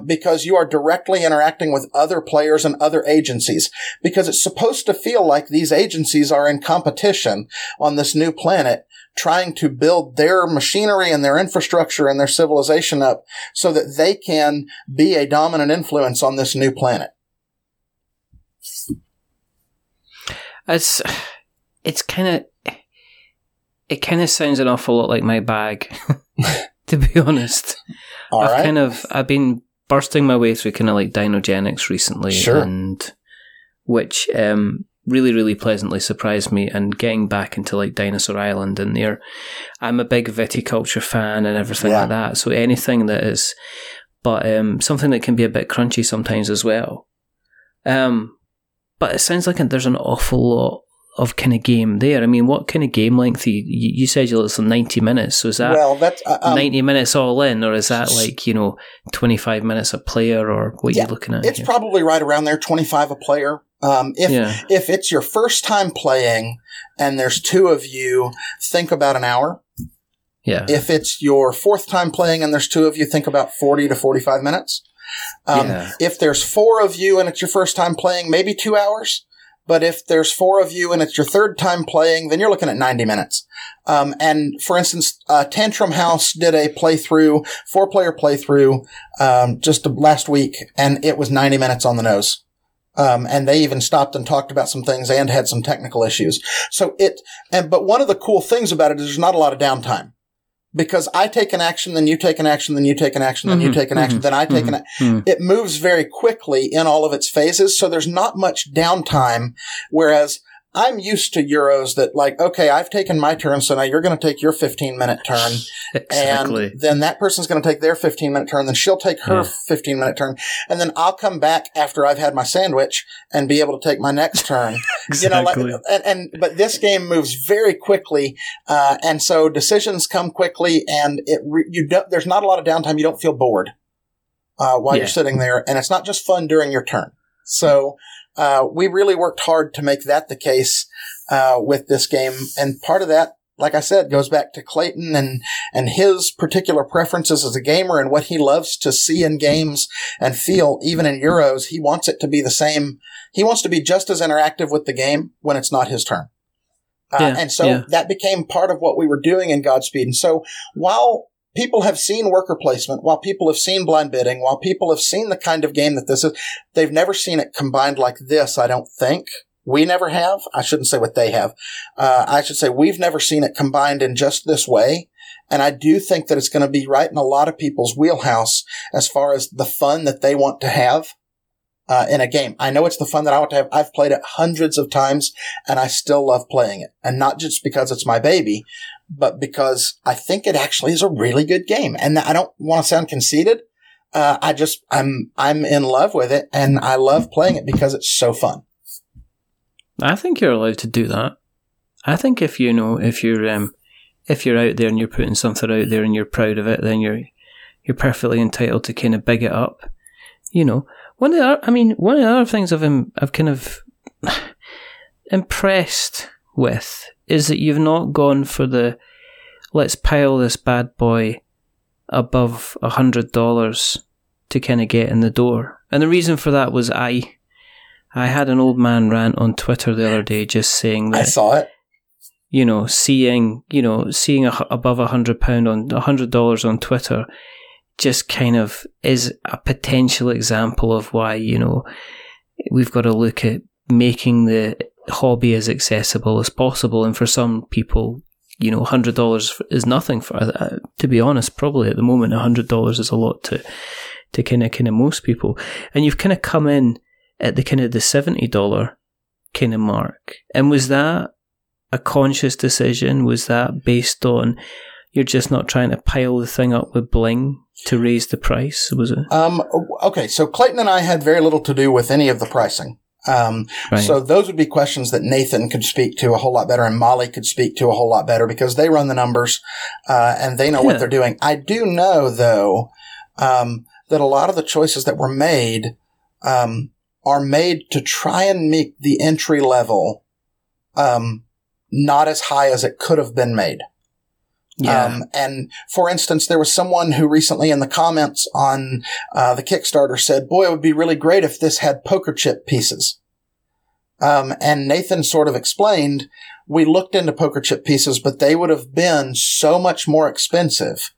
because you are directly interacting with other players and other agencies, because it's supposed to feel like these agencies are in competition on this new planet, trying to build their machinery and their infrastructure and their civilization up so that they can be a dominant influence on this new planet. It kind of sounds an awful lot like my bag, to be honest. I've been bursting my way through kind of like Dinogenics recently, and which really, really pleasantly surprised me, and getting back into like Dinosaur Island in there. I'm a big viticulture fan and everything like that, so anything that is, but something that can be a bit crunchy sometimes as well. But it sounds like there's an awful lot of kind of game there. I mean, what kind of game length? You said you listen 90 minutes. So is that 90 minutes all in, or is that like, 25 minutes a player, or what you're looking at? It's probably right around there, 25 a player. If it's your first time playing and there's 2 of you, think about an hour. Yeah. If it's your 4th time playing and there's 2 of you, think about 40 to 45 minutes. If there's 4 of you and it's your first time playing, maybe 2 hours. But if there's 4 of you and it's your 3rd time playing, then you're looking at 90 minutes. And for instance, Tantrum House did a playthrough, 4-player playthrough, just last week, and it was 90 minutes on the nose. And they even stopped and talked about some things and had some technical issues. But one of the cool things about it is there's not a lot of downtime. Because I take an action, then you take an action, then you take an action, then you take an action, then I take an action. It moves very quickly in all of its phases, so there's not much downtime, whereas I'm used to Euros that like, okay, I've taken my turn, so now you're going to take your 15-minute turn, exactly. And then that person's going to take their 15-minute turn, then she'll take her 15-minute turn, and then I'll come back after I've had my sandwich and be able to take my next turn. Exactly. But this game moves very quickly, and so decisions come quickly, and there's not a lot of downtime. You don't feel bored while you're sitting there, and it's not just fun during your turn. So. We really worked hard to make that the case with this game. And part of that, like I said, goes back to Clayton and his particular preferences as a gamer and what he loves to see in games and feel, even in Euros. He wants it to be the same. He wants to be just as interactive with the game when it's not his turn. That became part of what we were doing in Godspeed. And so while people have seen worker placement, while people have seen blind bidding, while people have seen the kind of game that this is, they've never seen it combined like this, I don't think. We never have. I shouldn't say what they have. I should say we've never seen it combined in just this way. And I do think that it's going to be right in a lot of people's wheelhouse as far as the fun that they want to have in a game. I know it's the fun that I want to have. I've played it hundreds of times, and I still love playing it. And not just because it's my baby, but because I think it actually is a really good game. And I don't want to sound conceited. I'm in love with it, and I love playing it because it's so fun. I think you're allowed to do that. I think if you're out there and you're putting something out there and you're proud of it, then you're perfectly entitled to kind of big it up. One of the other things I've kind of impressed with is that you've not gone for the let's pile this bad boy above $100 to kind of get in the door. And the reason for that was I had an old man rant on Twitter the other day just saying that I saw it. Seeing above £100 on $100 on Twitter just kind of is a potential example of why we've got to look at making the hobby as accessible as possible, and for some people, $100 is nothing. To be honest, probably at the moment, $100 is a lot to kind of most people. And you've kind of come in at the kind of the $70 kind of mark. And was that a conscious decision? Was that based on you're just not trying to pile the thing up with bling to raise the price? Was it? Okay, so Clayton and I had very little to do with any of the pricing. Right. So those would be questions that Nathan could speak to a whole lot better, and Molly could speak to a whole lot better, because they run the numbers and they know what they're doing. I do know, though, that a lot of the choices that were made are made to try and make the entry level not as high as it could have been made. Yeah. And for instance, there was someone who recently in the comments on the Kickstarter said, boy, it would be really great if this had poker chip pieces. And Nathan sort of explained, we looked into poker chip pieces, but they would have been so much more expensive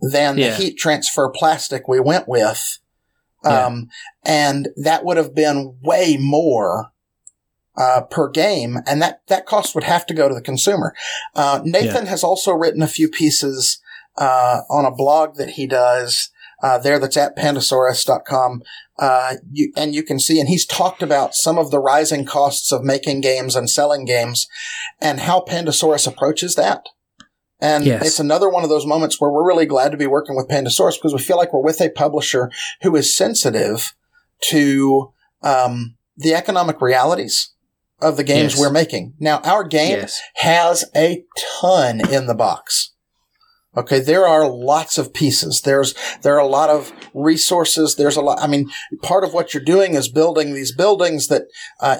than the heat transfer plastic we went with. And that would have been way more per game, and that cost would have to go to the consumer. Nathan has also written a few pieces on a blog that he does there that's at pandasaurus.com. And you can see, and he's talked about some of the rising costs of making games and selling games and how Pandasaurus approaches that. And it's another one of those moments where we're really glad to be working with Pandasaurus, because we feel like we're with a publisher who is sensitive to the economic realities of the games we're making. Now, our game has a ton in the box. Okay, there are lots of pieces. There are a lot of resources. There's a lot. I mean, part of what you're doing is building these buildings that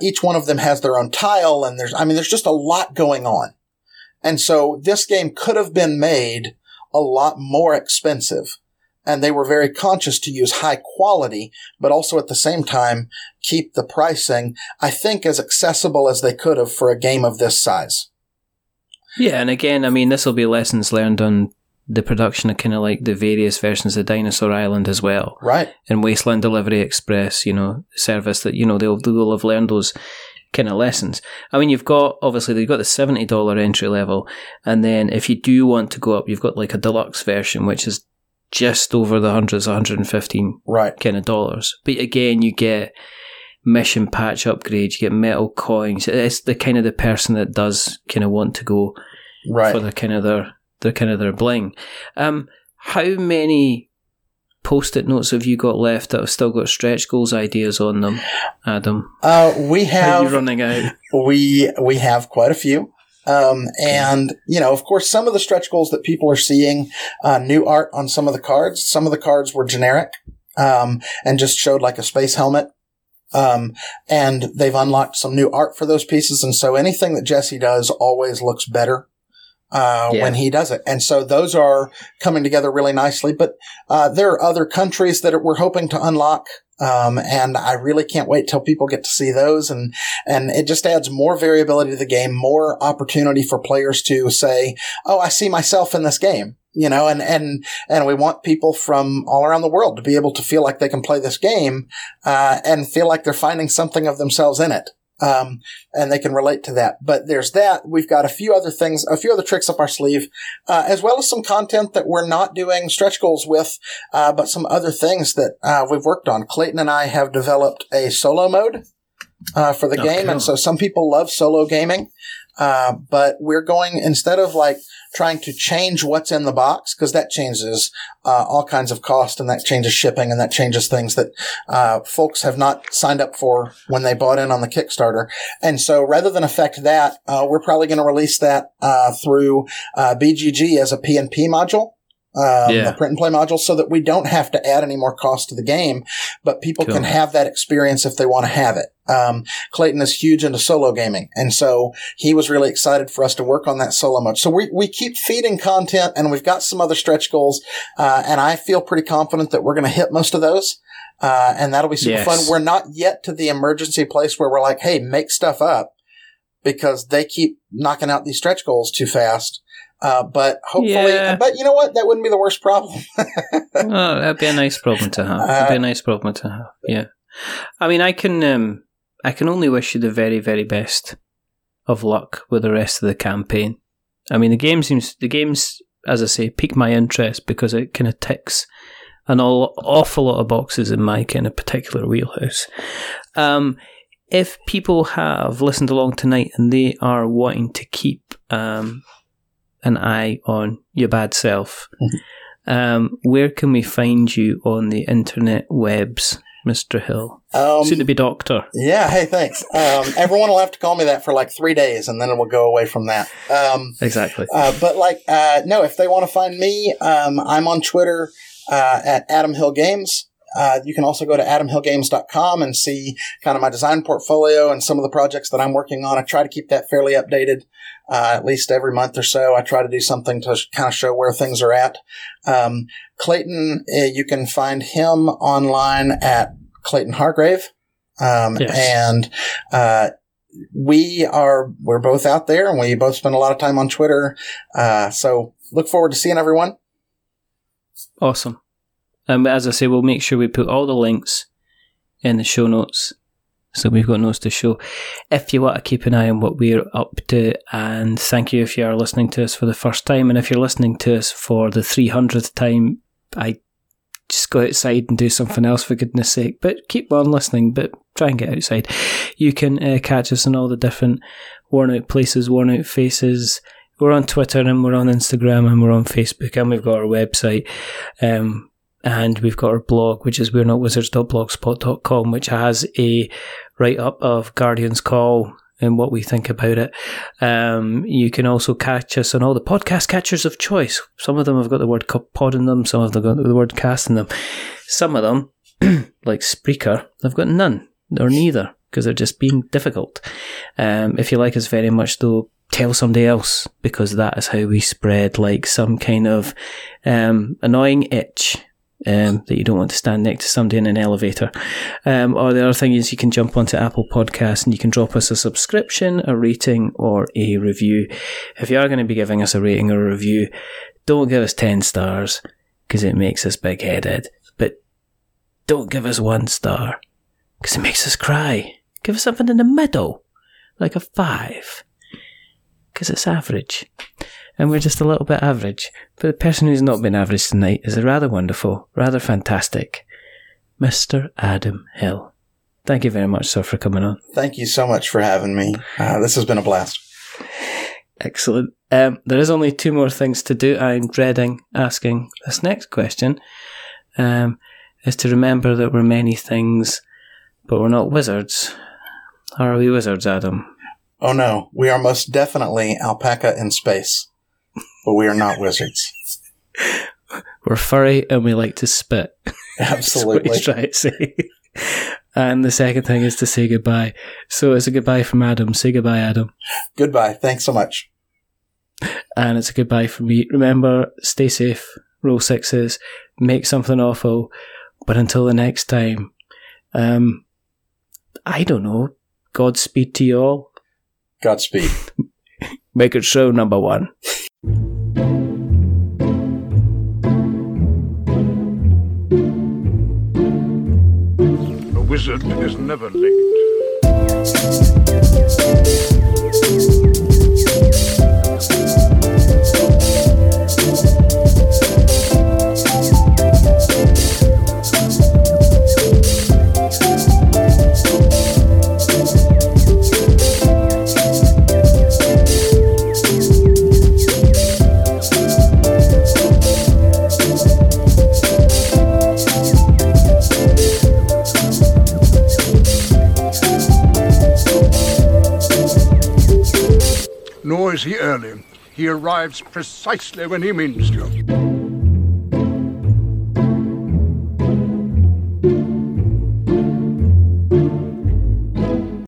each one of them has their own tile, and there's just a lot going on. And so this game could have been made a lot more expensive. And they were very conscious to use high quality, but also at the same time, keep the pricing, I think, as accessible as they could have for a game of this size. Yeah, and again, I mean, this will be lessons learned on the production of kind of like the various versions of Dinosaur Island as well. Right. And Wasteland Delivery Express, service that, they'll have learned those kind of lessons. I mean, you've got the $70 entry level, and then if you do want to go up, you've got like a deluxe version, which is just over the hundreds, $115 kind of dollars. But again, you get mission patch upgrades, you get metal coins. It's the kind of the person that does kind of want to go for their bling. How many post-it notes have you got left that have still got stretch goals ideas on them, Adam? We have. How are you running out? We have quite a few. And, of course, some of the stretch goals that people are seeing, new art on some of the cards. Some of the cards were generic, and just showed like a space helmet. And they've unlocked some new art for those pieces. And so anything that Jesse does always looks better, when he does it. And so those are coming together really nicely. But, there are other countries that we're hoping to unlock. And I really can't wait till people get to see those. And it just adds more variability to the game, more opportunity for players to say, oh, I see myself in this game, and we want people from all around the world to be able to feel like they can play this game, and feel like they're finding something of themselves in it. And they can relate to that. But there's that. We've got a few other tricks up our sleeve, as well as some content that we're not doing stretch goals with, but some other things that we've worked on. Clayton and I have developed a solo mode for the game. Cool. And so some people love solo gaming, but we're going, instead of like trying to change what's in the box, because that changes all kinds of cost, and that changes shipping, and that changes things that folks have not signed up for when they bought in on the Kickstarter. And so rather than affect that, we're probably going to release that through BGG as a P&P module. The print and play module, so that we don't have to add any more cost to the game, but people can have that experience if they want to have it. Clayton is huge into solo gaming, and so he was really excited for us to work on that solo mode. So we keep feeding content, and we've got some other stretch goals, and I feel pretty confident that we're going to hit most of those, and that'll be super fun. We're not yet to the emergency place where we're like, hey, make stuff up, because they keep knocking out these stretch goals too fast. But hopefully, but you know what? That wouldn't be the worst problem. That'd be a nice problem to have. Yeah. I mean, I can only wish you the very, very best of luck with the rest of the campaign. I mean, the game's, as I say, piqued my interest because it kind of ticks an awful lot of boxes in my kind of particular wheelhouse. if people have listened along tonight and they are wanting to keep an eye on your bad self, where can we find you on the internet webs, Mr. Hill? Soon to be doctor. Yeah, hey, thanks. Everyone will have to call me that for like 3 days, and then it will go away from that. Exactly. But like, no, if they want to find me, I'm on Twitter at Adam Hill Games. You can also go to adamhillgames.com and see kind of my design portfolio and some of the projects that I'm working on. I try to keep that fairly updated, at least every month or so. I try to do something to kind of show where things are at. Clayton, you can find him online at Clayton Hargrave. And, we're both out there, and we both spend a lot of time on Twitter. So look forward to seeing everyone. Awesome. And as I say, we'll make sure we put all the links in the show notes, so we've got notes to show if you want to keep an eye on what we're up to. And thank you if you are listening to us for the first time. And if you're listening to us for the 300th time, I just go outside and do something else, for goodness sake. But keep on listening, but try and get outside. You can catch us in all the different worn out places, worn out faces. We're on Twitter, and we're on Instagram, and we're on Facebook, and we've got our website. And we've got our blog, which is wearenotwizards.blogspot.com, which has a write-up of Guardian's Call and what we think about it. You can also catch us on all the podcast catchers of choice. Some of them have got the word pod in them. Some of them have got the word cast in them. Some of them, like Spreaker, have got none or neither, because they're just being difficult. If you like us very much, though, tell somebody else, because that is how we spread like some kind of annoying itch. That you don't want to stand next to somebody in an elevator. Or the other thing is, you can jump onto Apple Podcasts and you can drop us a subscription, a rating, or a review. If you are going to be giving us a rating or a review, don't give us 10 stars, because it makes us big-headed. But don't give us 1 star, because it makes us cry. Give us something in the middle, like a 5, because it's average. And we're just a little bit average. But the person who's not been average tonight is a rather wonderful, rather fantastic Mr. Adam Hill. Thank you very much, sir, for coming on. Thank you so much for having me. This has been a blast. Excellent. There is only 2 more things to do. I'm dreading asking this next question, is to remember that we're many things, but we're not wizards. Are we wizards, Adam? Oh, no. We are most definitely alpaca in space. But we are not wizards. We're furry and we like to spit. Absolutely. That's what he's trying to say. And the second thing is to say goodbye. So it's a goodbye from Adam. Say goodbye, Adam. Goodbye. Thanks so much. And it's a goodbye from me. Remember, stay safe, roll 6s, make something awful. But until the next time, I don't know. Godspeed to you all. Godspeed. Make it show number 1. A wizard is never linked. Nor is he early. He arrives precisely when he means to.